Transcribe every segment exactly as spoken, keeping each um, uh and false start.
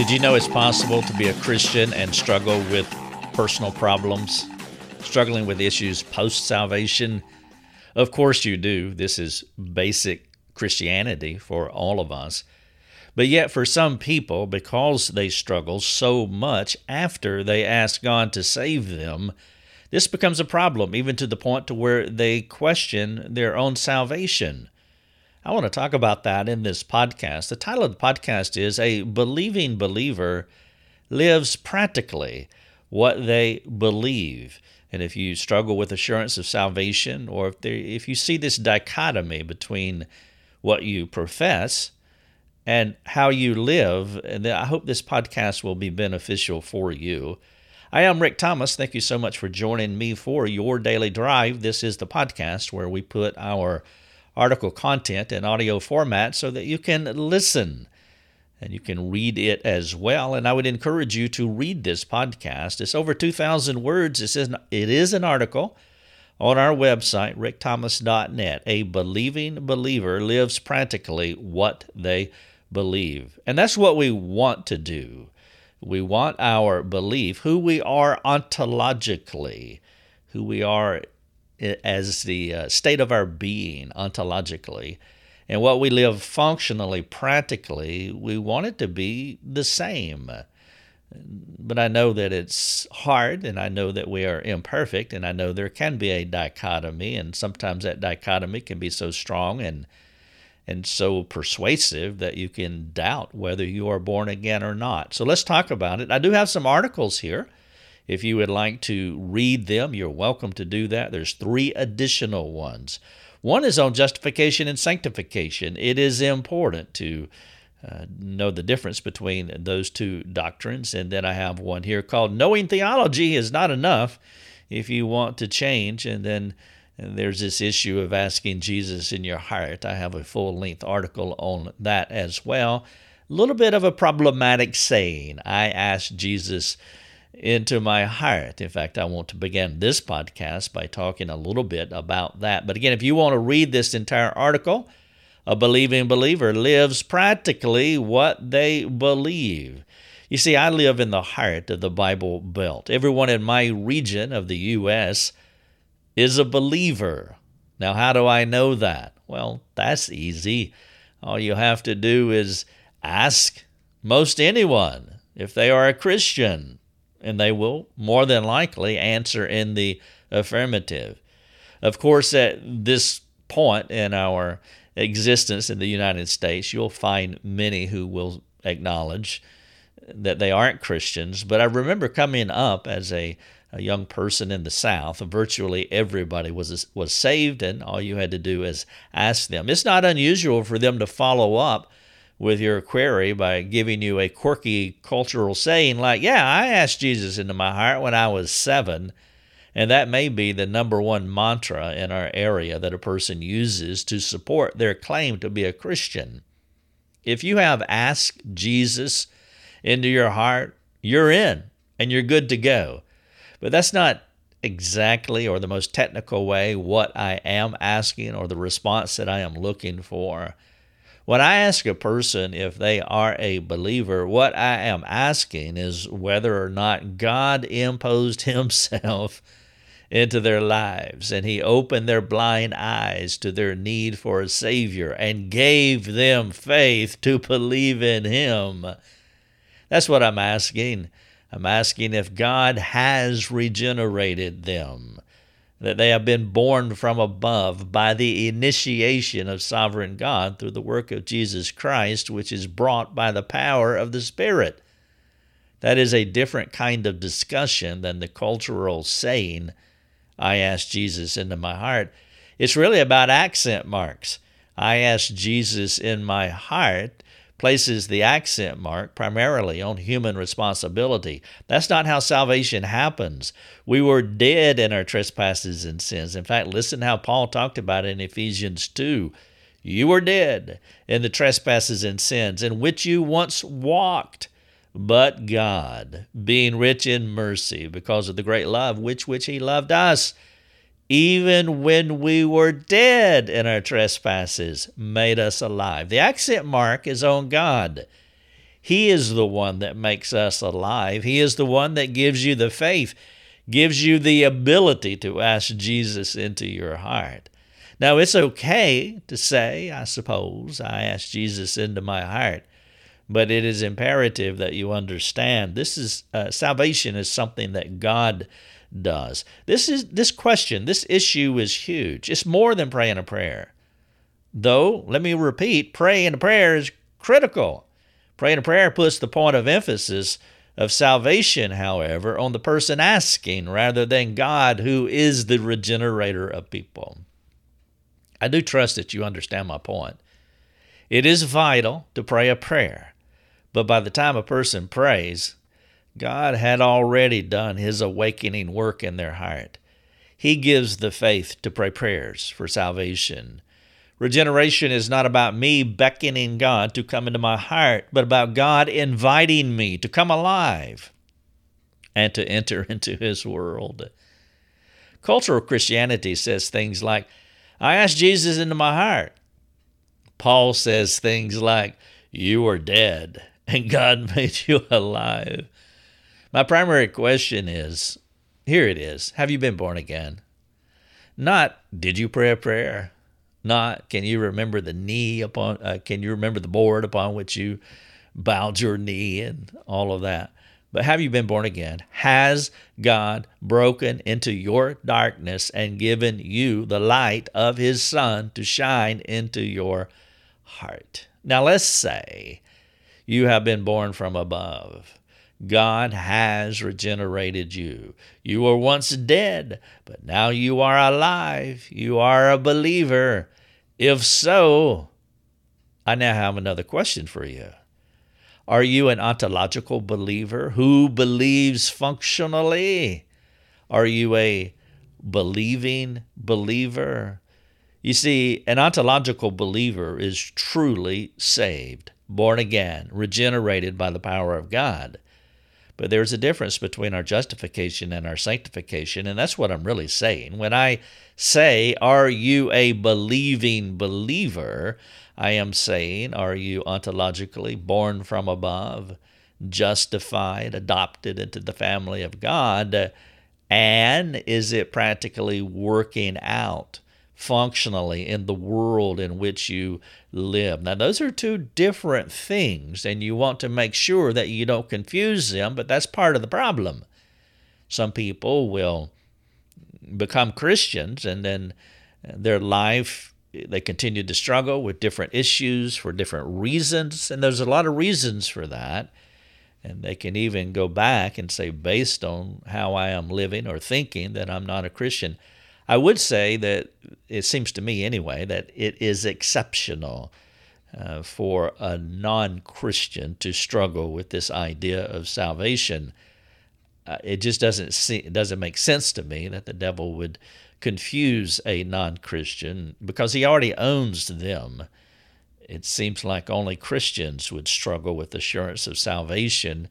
Did you know it's possible to be a Christian and struggle with personal problems? Struggling with issues post-salvation? Of course you do. This is basic Christianity for all of us. But yet for some people, because they struggle so much after they ask God to save them, this becomes a problem, even to the point to where they question their own salvation. I want to talk about that in this podcast. The title of the podcast is A Believing Believer Lives Practically What They Believe. And if you struggle with assurance of salvation, or if, there, if you see this dichotomy between what you profess and how you live, and I hope this podcast will be beneficial for you. I am Rick Thomas. Thank you so much for joining me for your daily drive. This is the podcast where we put our article content in audio format so that you can listen and you can read it as well. And I would encourage you to read this podcast. It's over two thousand words. It is an article on our website, rick thomas dot net. A believing believer lives practically what they believe. And that's what we want to do. We want our belief, who we are ontologically, who we are as the state of our being ontologically, and what we live functionally, practically, we want it to be the same. But I know that it's hard, and I know that we are imperfect, and I know there can be a dichotomy, and sometimes that dichotomy can be so strong and and so persuasive that you can doubt whether you are born again or not. So let's talk about it. I do have some articles here. If you would like to read them, you're welcome to do that. There's three additional ones. One is on justification and sanctification. It is important to uh, know the difference between those two doctrines. And then I have one here called Knowing Theology is Not Enough If You Want to Change. And then And there's this issue of asking Jesus in your heart. I have a full-length article on that as well. A little bit of a problematic saying. I asked Jesus into my heart. In fact, I want to begin this podcast by talking a little bit about that. But again, if you want to read this entire article, A Believing Believer Lives Practically What They Believe. You see, I live in the heart of the Bible Belt. Everyone in my region of the U S is a believer. Now, how do I know that? Well, that's easy. All you have to do is ask most anyone if they are a Christian, and they will more than likely answer in the affirmative. Of course, at this point in our existence in the United States, you'll find many who will acknowledge that they aren't Christians, but I remember coming up as a A young person in the South, virtually everybody was was saved, and all you had to do is ask them. It's not unusual for them to follow up with your query by giving you a quirky cultural saying like, yeah, I asked Jesus into my heart when I was seven, and that may be the number one mantra in our area that a person uses to support their claim to be a Christian. If you have asked Jesus into your heart, you're in, and you're good to go. But that's not exactly, or the most technical way, what I am asking or the response that I am looking for. When I ask a person if they are a believer, what I am asking is whether or not God imposed himself into their lives, and he opened their blind eyes to their need for a Savior and gave them faith to believe in him. That's what I'm asking. I'm asking if God has regenerated them, that they have been born from above by the initiation of sovereign God through the work of Jesus Christ, which is brought by the power of the Spirit. That is a different kind of discussion than the cultural saying, I asked Jesus into my heart. It's really about accent marks. I asked Jesus in my heart places the accent mark primarily on human responsibility. That's not how salvation happens. We were dead in our trespasses and sins. In fact, listen how Paul talked about it in Ephesians two. You were dead in the trespasses and sins in which you once walked, but God, being rich in mercy because of the great love which which he loved us, even when we were dead in our trespasses, made us alive. The accent mark is on God. He is the one that makes us alive. He is the one that gives you the faith, gives you the ability to ask Jesus into your heart. Now, it's okay to say, I suppose, I ask Jesus into my heart, but it is imperative that you understand this is uh, salvation is something that God does. This is this question, this issue is huge. It's more than praying a prayer. Though, let me repeat, praying a prayer is critical. Praying a prayer puts the point of emphasis of salvation, however, on the person asking rather than God, who is the regenerator of people. I do trust that you understand my point. It is vital to pray a prayer, but by the time a person prays, God had already done His awakening work in their heart. He gives the faith to pray prayers for salvation. Regeneration is not about me beckoning God to come into my heart, but about God inviting me to come alive and to enter into His world. Cultural Christianity says things like, I asked Jesus into my heart. Paul says things like, you were dead and God made you alive. My primary question is, here it is, have you been born again? Not, did you pray a prayer? Not, can you remember the knee upon, uh, can you remember the board upon which you bowed your knee and all of that? But have you been born again? Has God broken into your darkness and given you the light of His Son to shine into your heart? Now, let's say you have been born from above. God has regenerated you. You were once dead, but now you are alive. You are a believer. If so, I now have another question for you. Are you an ontological believer who believes functionally? Are you a believing believer? You see, an ontological believer is truly saved, born again, regenerated by the power of God. But there's a difference between our justification and our sanctification, and that's what I'm really saying. When I say, are you a believing believer, I am saying, are you ontologically born from above, justified, adopted into the family of God, and is it practically working out functionally in the world in which you live? Now, those are two different things, and you want to make sure that you don't confuse them, but that's part of the problem. Some people will become Christians, and then their life, they continue to struggle with different issues for different reasons, and there's a lot of reasons for that. And they can even go back and say, based on how I am living or thinking, that I'm not a Christian. I would say that it seems to me anyway that it is exceptional uh, for a non-Christian to struggle with this idea of salvation. Uh, it just doesn't see, it doesn't make sense to me that the devil would confuse a non-Christian because he already owns them. It seems like only Christians would struggle with assurance of salvation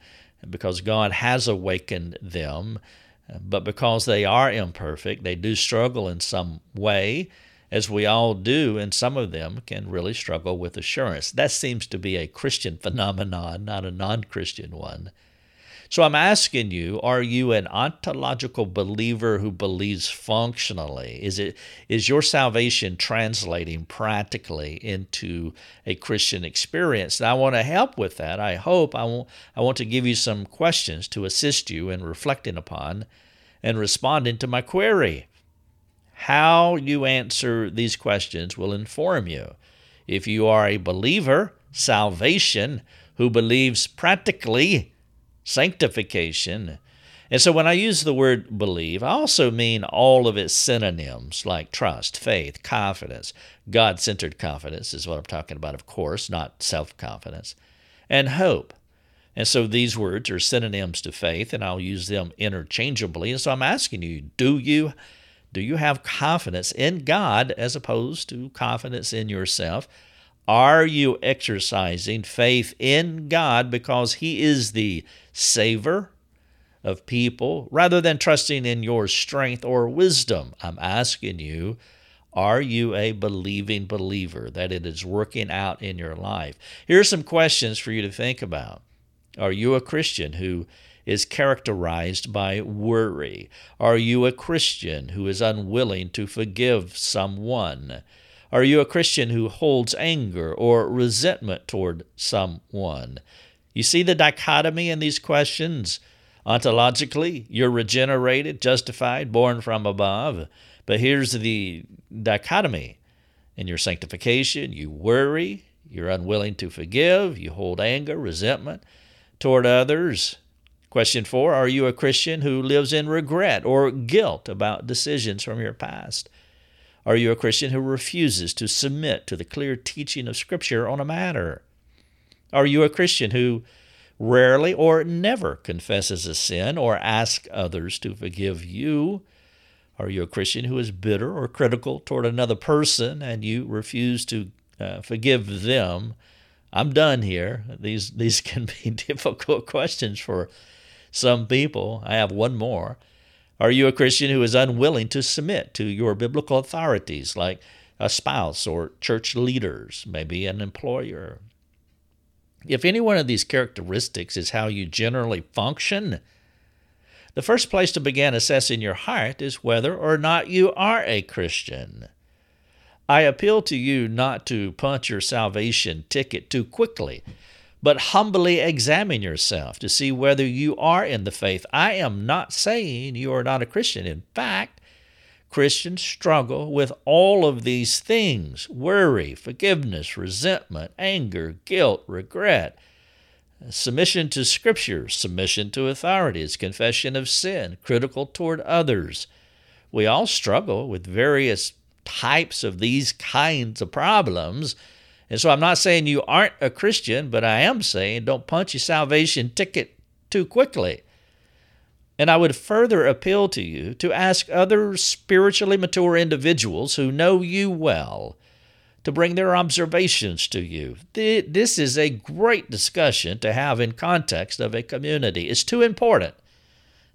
because God has awakened them. But because they are imperfect, they do struggle in some way, as we all do, and some of them can really struggle with assurance. That seems to be a Christian phenomenon, not a non-Christian one. So I'm asking you, are you an ontological believer who believes functionally? Is it is your salvation translating practically into a Christian experience? And I want to help with that. I hope I want, I want to give you some questions to assist you in reflecting upon and responding to my query. How you answer these questions will inform you. If you are a believer, salvation, who believes practically, sanctification. And so when I use the word believe, I also mean all of its synonyms like trust, faith, confidence. God-centered confidence is what I'm talking about, of course, not self-confidence, and hope. And so these words are synonyms to faith, and I'll use them interchangeably. And so I'm asking you, do you do you have confidence in God as opposed to confidence in yourself? Are you exercising faith in God because He is the savior of people rather than trusting in your strength or wisdom? I'm asking you, Are you a believing believer that it is working out in your life? Here are some questions for you to think about. Are you a Christian who is characterized by worry? Are you a Christian who is unwilling to forgive someone? Are you a Christian who holds anger or resentment toward someone? You see the dichotomy in these questions? Ontologically, you're regenerated, justified, born from above. But here's the dichotomy. In your sanctification, you worry, you're unwilling to forgive, you hold anger, resentment toward others. Question four, are you a Christian who lives in regret or guilt about decisions from your past? Are you a Christian who refuses to submit to the clear teaching of Scripture on a matter? Are you a Christian who rarely or never confesses a sin or asks others to forgive you? Are you a Christian who is bitter or critical toward another person and you refuse to uh, forgive them? I'm done here. These, these can be difficult questions for some people. I have one more. Are you a Christian who is unwilling to submit to your biblical authorities like a spouse or church leaders, maybe an employer? If any one of these characteristics is how you generally function, the first place to begin assessing your heart is whether or not you are a Christian. I appeal to you not to punch your salvation ticket too quickly, but humbly examine yourself to see whether you are in the faith. I am not saying you are not a Christian. In fact, Christians struggle with all of these things: worry, forgiveness, resentment, anger, guilt, regret, submission to Scripture, submission to authorities, confession of sin, critical toward others. We all struggle with various types of these kinds of problems. And so I'm not saying you aren't a Christian, but I am saying don't punch your salvation ticket too quickly. And I would further appeal to you to ask other spiritually mature individuals who know you well to bring their observations to you. This is a great discussion to have in context of a community. It's too important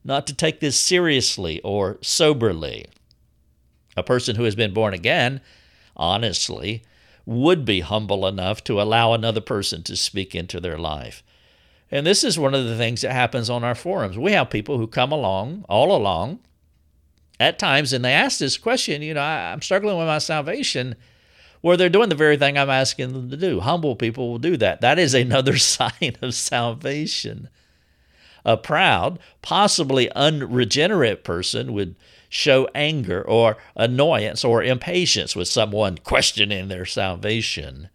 not to take this seriously or soberly. A person who has been born again, honestly, would be humble enough to allow another person to speak into their life. And this is one of the things that happens on our forums. We have people who come along, all along, at times, and they ask this question, you know, I'm struggling with my salvation, where they're doing the very thing I'm asking them to do. Humble people will do that. That is another sign of salvation. A proud, possibly unregenerate person would show anger or annoyance or impatience with someone questioning their salvation.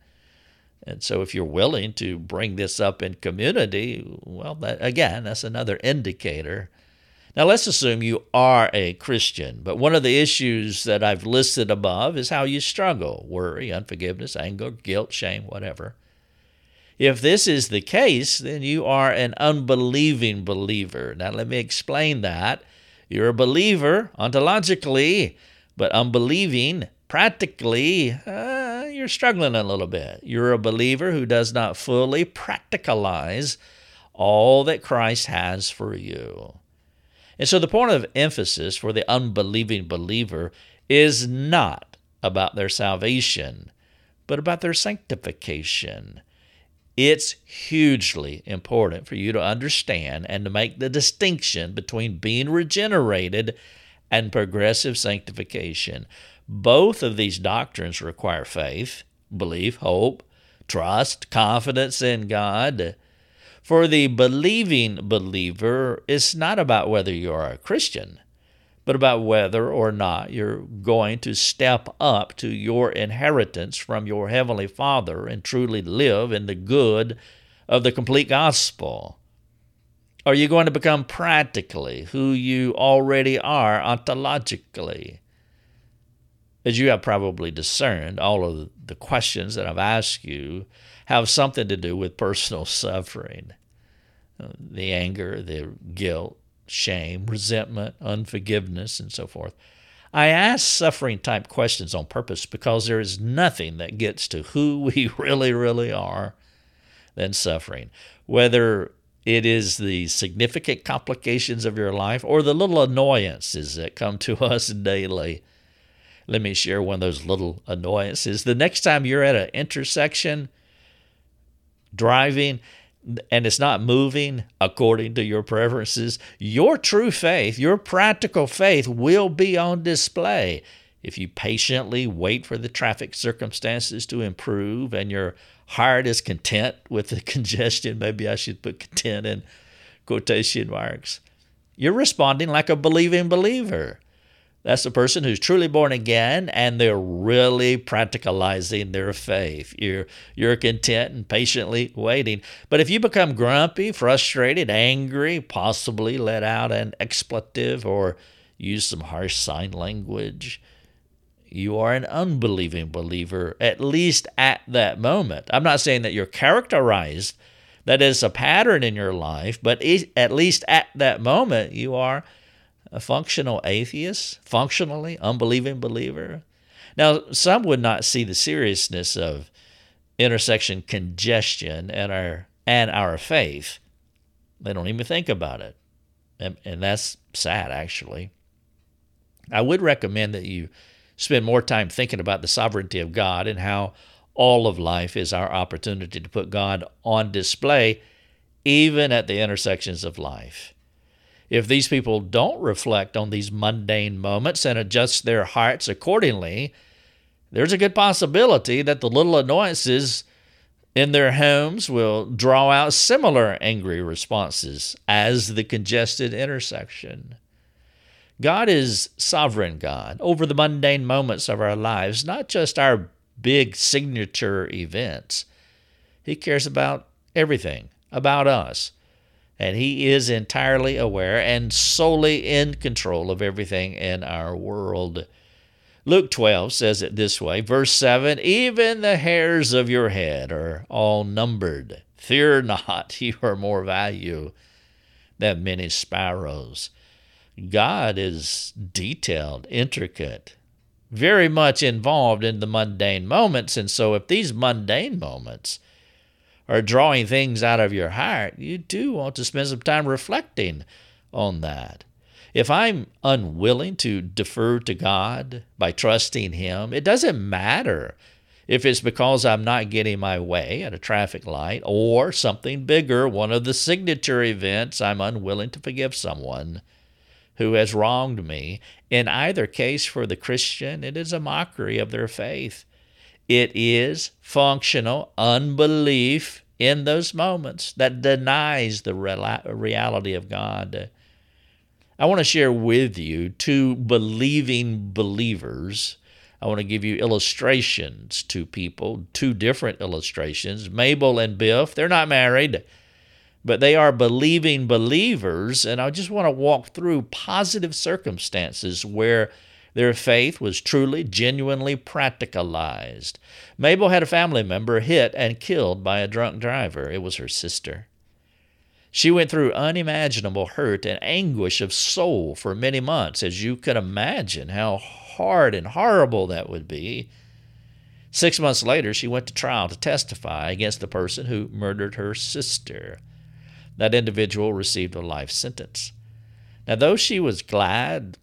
And so if you're willing to bring this up in community, well, that, again, that's another indicator. Now, let's assume you are a Christian, but one of the issues that I've listed above is how you struggle: worry, unforgiveness, anger, guilt, shame, whatever. If this is the case, then you are an unbelieving believer. Now, let me explain that. You're a believer ontologically, but unbelieving practically, uh, you're struggling a little bit. You're a believer who does not fully practicalize all that Christ has for you. And so the point of emphasis for the unbelieving believer is not about their salvation, but about their sanctification. It's hugely important for you to understand and to make the distinction between being regenerated and progressive sanctification. Both of these doctrines require faith, belief, hope, trust, confidence in God. For the believing believer, it's not about whether you are a Christian, but about whether or not you're going to step up to your inheritance from your Heavenly Father and truly live in the good of the complete gospel. Are you going to become practically who you already are ontologically? As you have probably discerned, all of the questions that I've asked you have something to do with personal suffering: the anger, the guilt, shame, resentment, unforgiveness, and so forth. I ask suffering-type questions on purpose because there is nothing that gets to who we really, really are than suffering. Whether it is the significant complications of your life or the little annoyances that come to us daily, Let me share one of those little annoyances. The next time you're at an intersection driving and it's not moving according to your preferences, your true faith, your practical faith will be on display if you patiently wait for the traffic circumstances to improve and your heart is content with the congestion. Maybe I should put content in quotation marks. You're responding like a believing believer. That's the person who's truly born again, and they're really practicalizing their faith. You're, you're content and patiently waiting. But if you become grumpy, frustrated, angry, possibly let out an expletive or use some harsh sign language, you are an unbelieving believer, at least at that moment. I'm not saying that you're characterized, that is a pattern in your life, but at least at that moment, you are a functional atheist, functionally unbelieving believer. Now, some would not see the seriousness of intersection congestion and our and our faith. They don't even think about it. And, and that's sad, actually. I would recommend that you spend more time thinking about the sovereignty of God and how all of life is our opportunity to put God on display, even at the intersections of life. If these people don't reflect on these mundane moments and adjust their hearts accordingly, there's a good possibility that the little annoyances in their homes will draw out similar angry responses as the congested intersection. God is sovereign God over the mundane moments of our lives, not just our big signature events. He cares about everything, about us. And he is entirely aware and solely in control of everything in our world. Luke twelve says it this way, verse seven, even the hairs of your head are all numbered. Fear not, you are more valuable than many sparrows. God is detailed, intricate, very much involved in the mundane moments. And so if these mundane moments or drawing things out of your heart, you do want to spend some time reflecting on that. If I'm unwilling to defer to God by trusting Him, it doesn't matter if it's because I'm not getting my way at a traffic light or something bigger, one of the signature events, I'm unwilling to forgive someone who has wronged me. In either case, for the Christian, it is a mockery of their faith. It is functional unbelief in those moments that denies the reality of God. I want to share with you two believing believers. I want to give you illustrations to people, two different illustrations. Mabel and Biff, they're not married, but they are believing believers, and I just want to walk through positive circumstances where their faith was truly, genuinely practicalized. Mabel had a family member hit and killed by a drunk driver. It was her sister. She went through unimaginable hurt and anguish of soul for many months, as you can imagine how hard and horrible that would be. Six months later, she went to trial to testify against the person who murdered her sister. That individual received a life sentence. Now, though she was glad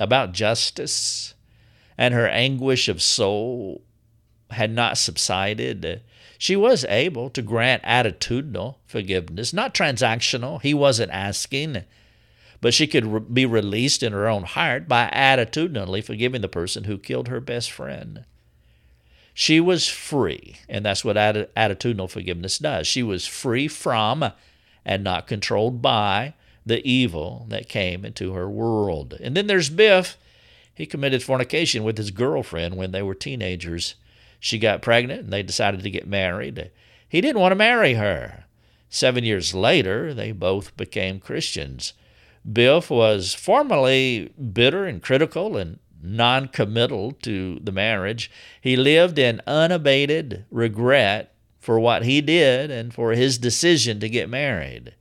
about justice, and her anguish of soul had not subsided, she was able to grant attitudinal forgiveness, not transactional. He wasn't asking, but she could re- be released in her own heart by attitudinally forgiving the person who killed her best friend. She was free, and that's what att- attitudinal forgiveness does. She was free from and not controlled by the evil that came into her world. And then there's Biff. He committed fornication with his girlfriend when they were teenagers. She got pregnant, and they decided to get married. He didn't want to marry her. Seven years later, they both became Christians. Biff was formerly bitter and critical and non-committal to the marriage. He lived in unabated regret for what he did and for his decision to get married.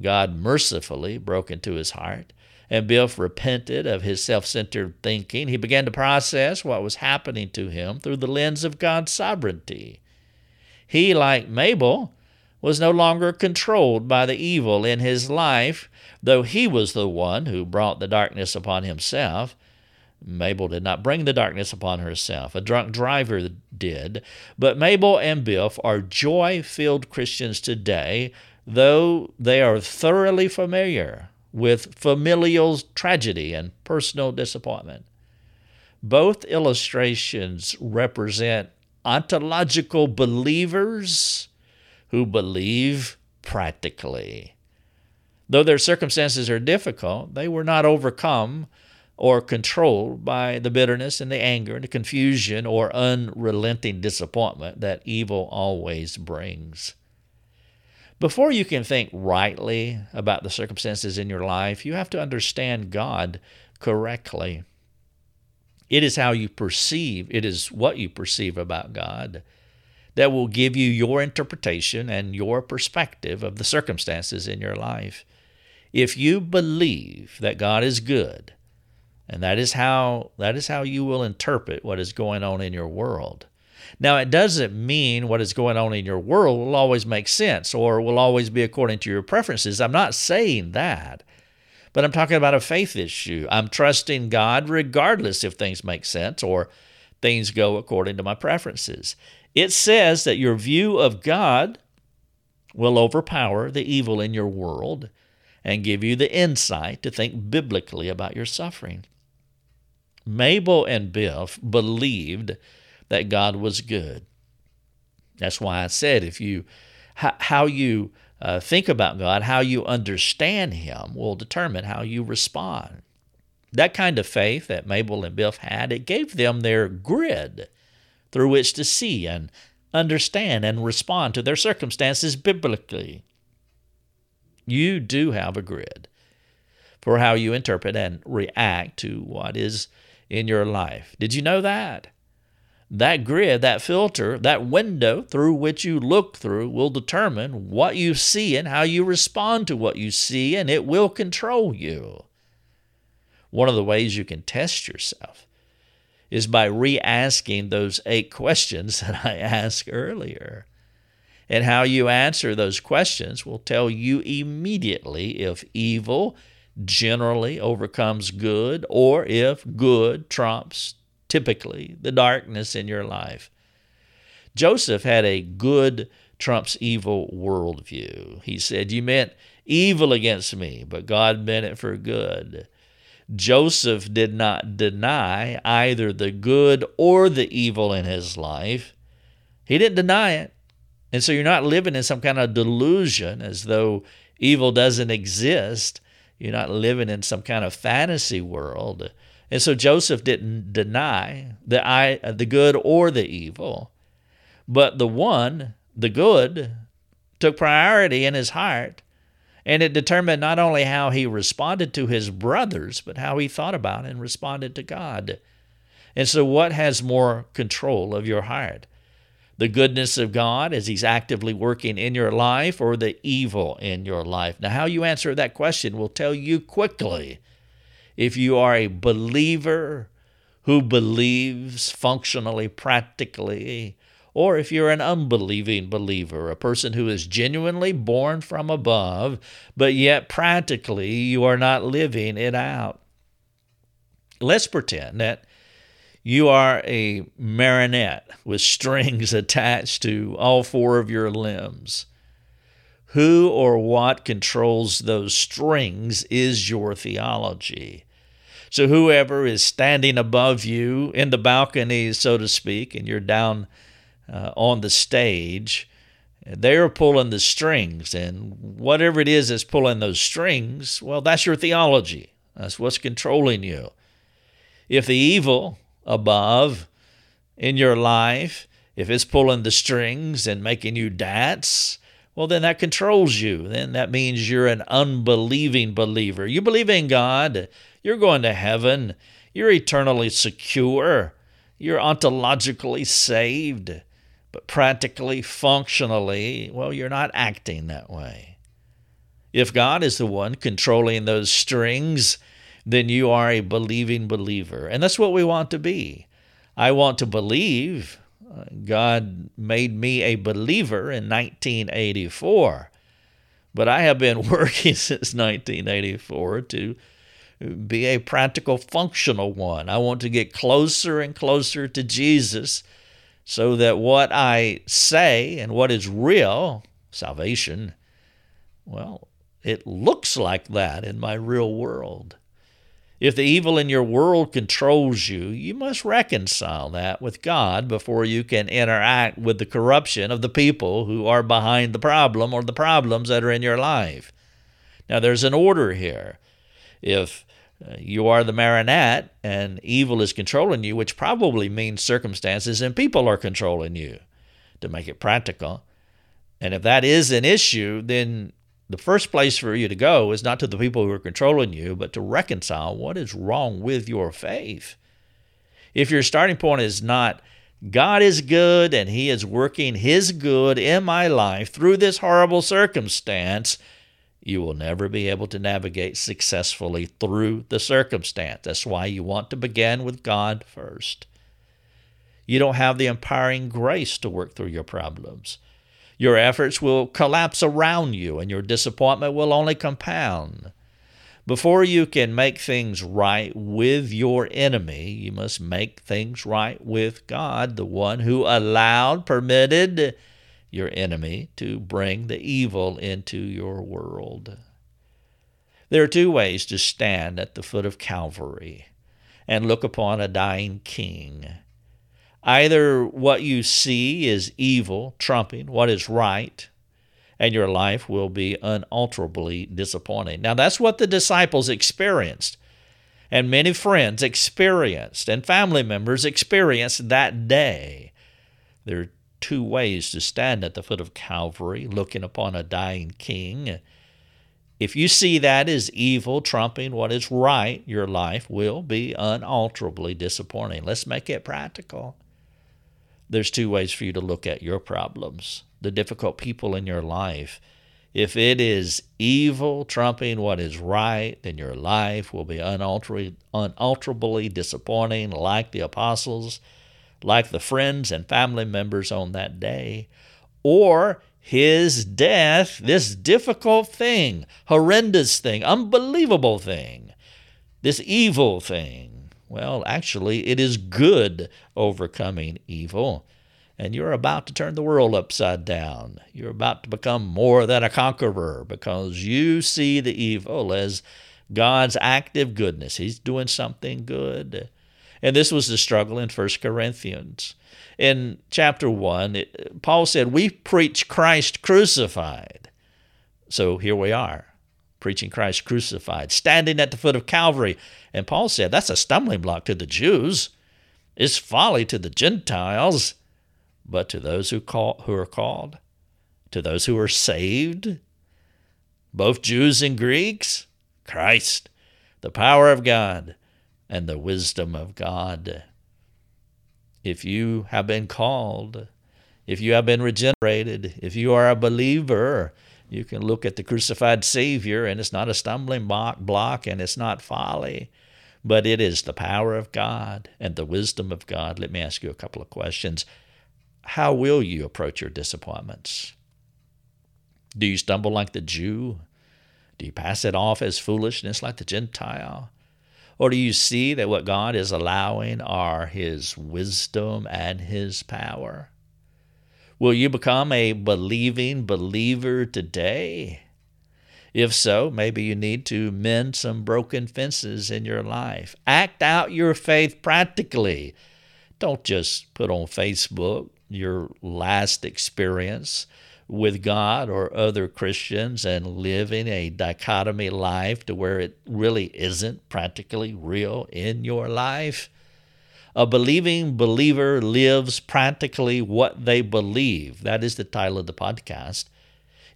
God mercifully broke into his heart, and Biff repented of his self-centered thinking. He began to process what was happening to him through the lens of God's sovereignty. He, like Mabel, was no longer controlled by the evil in his life, though he was the one who brought the darkness upon himself. Mabel did not bring the darkness upon herself. A drunk driver did. But Mabel and Biff are joy-filled Christians today, though they are thoroughly familiar with familial tragedy and personal disappointment. Both illustrations represent ontological believers who believe practically. Though their circumstances are difficult, they were not overcome or controlled by the bitterness and the anger and the confusion or unrelenting disappointment that evil always brings. Before you can think rightly about the circumstances in your life, you have to understand God correctly. It is how you perceive, it is what you perceive about God that will give you your interpretation and your perspective of the circumstances in your life. If you believe that God is good, and that is how that is how you will interpret what is going on in your world. Now, it doesn't mean what is going on in your world will always make sense or will always be according to your preferences. I'm not saying that, but I'm talking about a faith issue. I'm trusting God regardless if things make sense or things go according to my preferences. It says that your view of God will overpower the evil in your world and give you the insight to think biblically about your suffering. Mabel and Biff believed that God was good. That's why I said if you how you uh, think about God, how you understand Him will determine how you respond. That kind of faith that Mabel and Biff had, it gave them their grid through which to see and understand and respond to their circumstances biblically. You do have a grid for how you interpret and react to what is in your life. Did you know that? That grid, that filter, that window through which you look through will determine what you see and how you respond to what you see, and it will control you. One of the ways you can test yourself is by re-asking those eight questions that I asked earlier. And how you answer those questions will tell you immediately if evil generally overcomes good or if good trumps typically the darkness in your life. Joseph had a good trumps evil worldview. He said, "You meant evil against me, but God meant it for good." Joseph did not deny either the good or the evil in his life. He didn't deny it. And so you're not living in some kind of delusion as though evil doesn't exist. You're not living in some kind of fantasy world. And so Joseph didn't deny the I, the good or the evil, but the one, the good, took priority in his heart, and it determined not only how he responded to his brothers, but how he thought about and responded to God. And so what has more control of your heart? The goodness of God as He's actively working in your life or the evil in your life? Now, how you answer that question will tell you quickly if you are a believer who believes functionally, practically, or if you're an unbelieving believer, a person who is genuinely born from above, but yet practically you are not living it out. Let's pretend that you are a marionette with strings attached to all four of your limbs. Who or what controls those strings is your theology. So whoever is standing above you in the balcony, so to speak, and you're down uh, on the stage, they're pulling the strings. And whatever it is that's pulling those strings, well, that's your theology. That's what's controlling you. If the evil above in your life, if it's pulling the strings and making you dance, well, then that controls you. Then that means you're an unbelieving believer. You believe in God. You're going to heaven. You're eternally secure. You're ontologically saved. But practically, functionally, well, you're not acting that way. If God is the one controlling those strings, then you are a believing believer. And that's what we want to be. I want to believe. God made me a believer in nineteen eighty-four, but I have been working since nineteen eighty-four to be a practical, functional one. I want to get closer and closer to Jesus so that what I say and what is real, salvation, well, it looks like that in my real world. If the evil in your world controls you, you must reconcile that with God before you can interact with the corruption of the people who are behind the problem or the problems that are in your life. Now, there's an order here. If you are the marionette and evil is controlling you, which probably means circumstances and people are controlling you, to make it practical, and if that is an issue, then the first place for you to go is not to the people who are controlling you, but to reconcile what is wrong with your faith. If your starting point is not, God is good and He is working His good in my life through this horrible circumstance, you will never be able to navigate successfully through the circumstance. That's why you want to begin with God first. You don't have the empowering grace to work through your problems. Your efforts will collapse around you, and your disappointment will only compound. Before you can make things right with your enemy, you must make things right with God, the one who allowed, permitted your enemy to bring the evil into your world. There are two ways to stand at the foot of Calvary and look upon a dying king. Either what you see is evil, trumping what is right, and your life will be unalterably disappointing. Now, that's what the disciples experienced, and many friends experienced, and family members experienced that day. There are two ways to stand at the foot of Calvary, looking upon a dying king. If you see that as evil, trumping what is right, your life will be unalterably disappointing. Let's make it practical. There's two ways for you to look at your problems, the difficult people in your life. If it is evil, trumping what is right, then your life will be unalter- unalterably disappointing, like the apostles, like the friends and family members on that day. Or His death, this difficult thing, horrendous thing, unbelievable thing, this evil thing. Well, actually, it is good overcoming evil, and you're about to turn the world upside down. You're about to become more than a conqueror because you see the evil as God's active goodness. He's doing something good. And this was the struggle in First Corinthians. In chapter one, it, Paul said, we preach Christ crucified. So here we are, preaching Christ crucified, standing at the foot of Calvary. And Paul said, that's a stumbling block to the Jews. It's folly to the Gentiles. But to those who call, who are called, to those who are saved, both Jews and Greeks, Christ, the power of God and the wisdom of God. If you have been called, if you have been regenerated, if you are a believer, you can look at the crucified Savior, and it's not a stumbling block, and it's not folly, but it is the power of God and the wisdom of God. Let me ask you a couple of questions. How will you approach your disappointments? Do you stumble like the Jew? Do you pass it off as foolishness like the Gentile? Or do you see that what God is allowing are His wisdom and His power? Will you become a believing believer today? If so, maybe you need to mend some broken fences in your life. Act out your faith practically. Don't just put on Facebook your last experience with God or other Christians and living a dichotomy life to where it really isn't practically real in your life. A believing believer lives practically what they believe. That is the title of the podcast.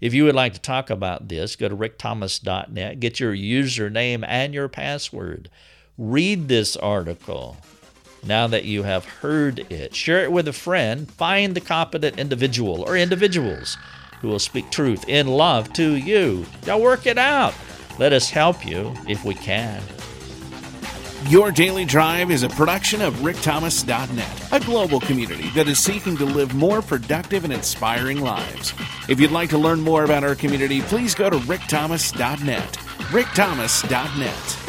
If you would like to talk about this, go to rick thomas dot net, get your username and your password. Read this article. Now that you have heard it, share it with a friend. Find the competent individual or individuals who will speak truth in love to you. Now work it out. Let us help you if we can. Your Daily Drive is a production of rick thomas dot net, a global community that is seeking to live more productive and inspiring lives. If you'd like to learn more about our community, please go to rick thomas dot net, rick thomas dot net.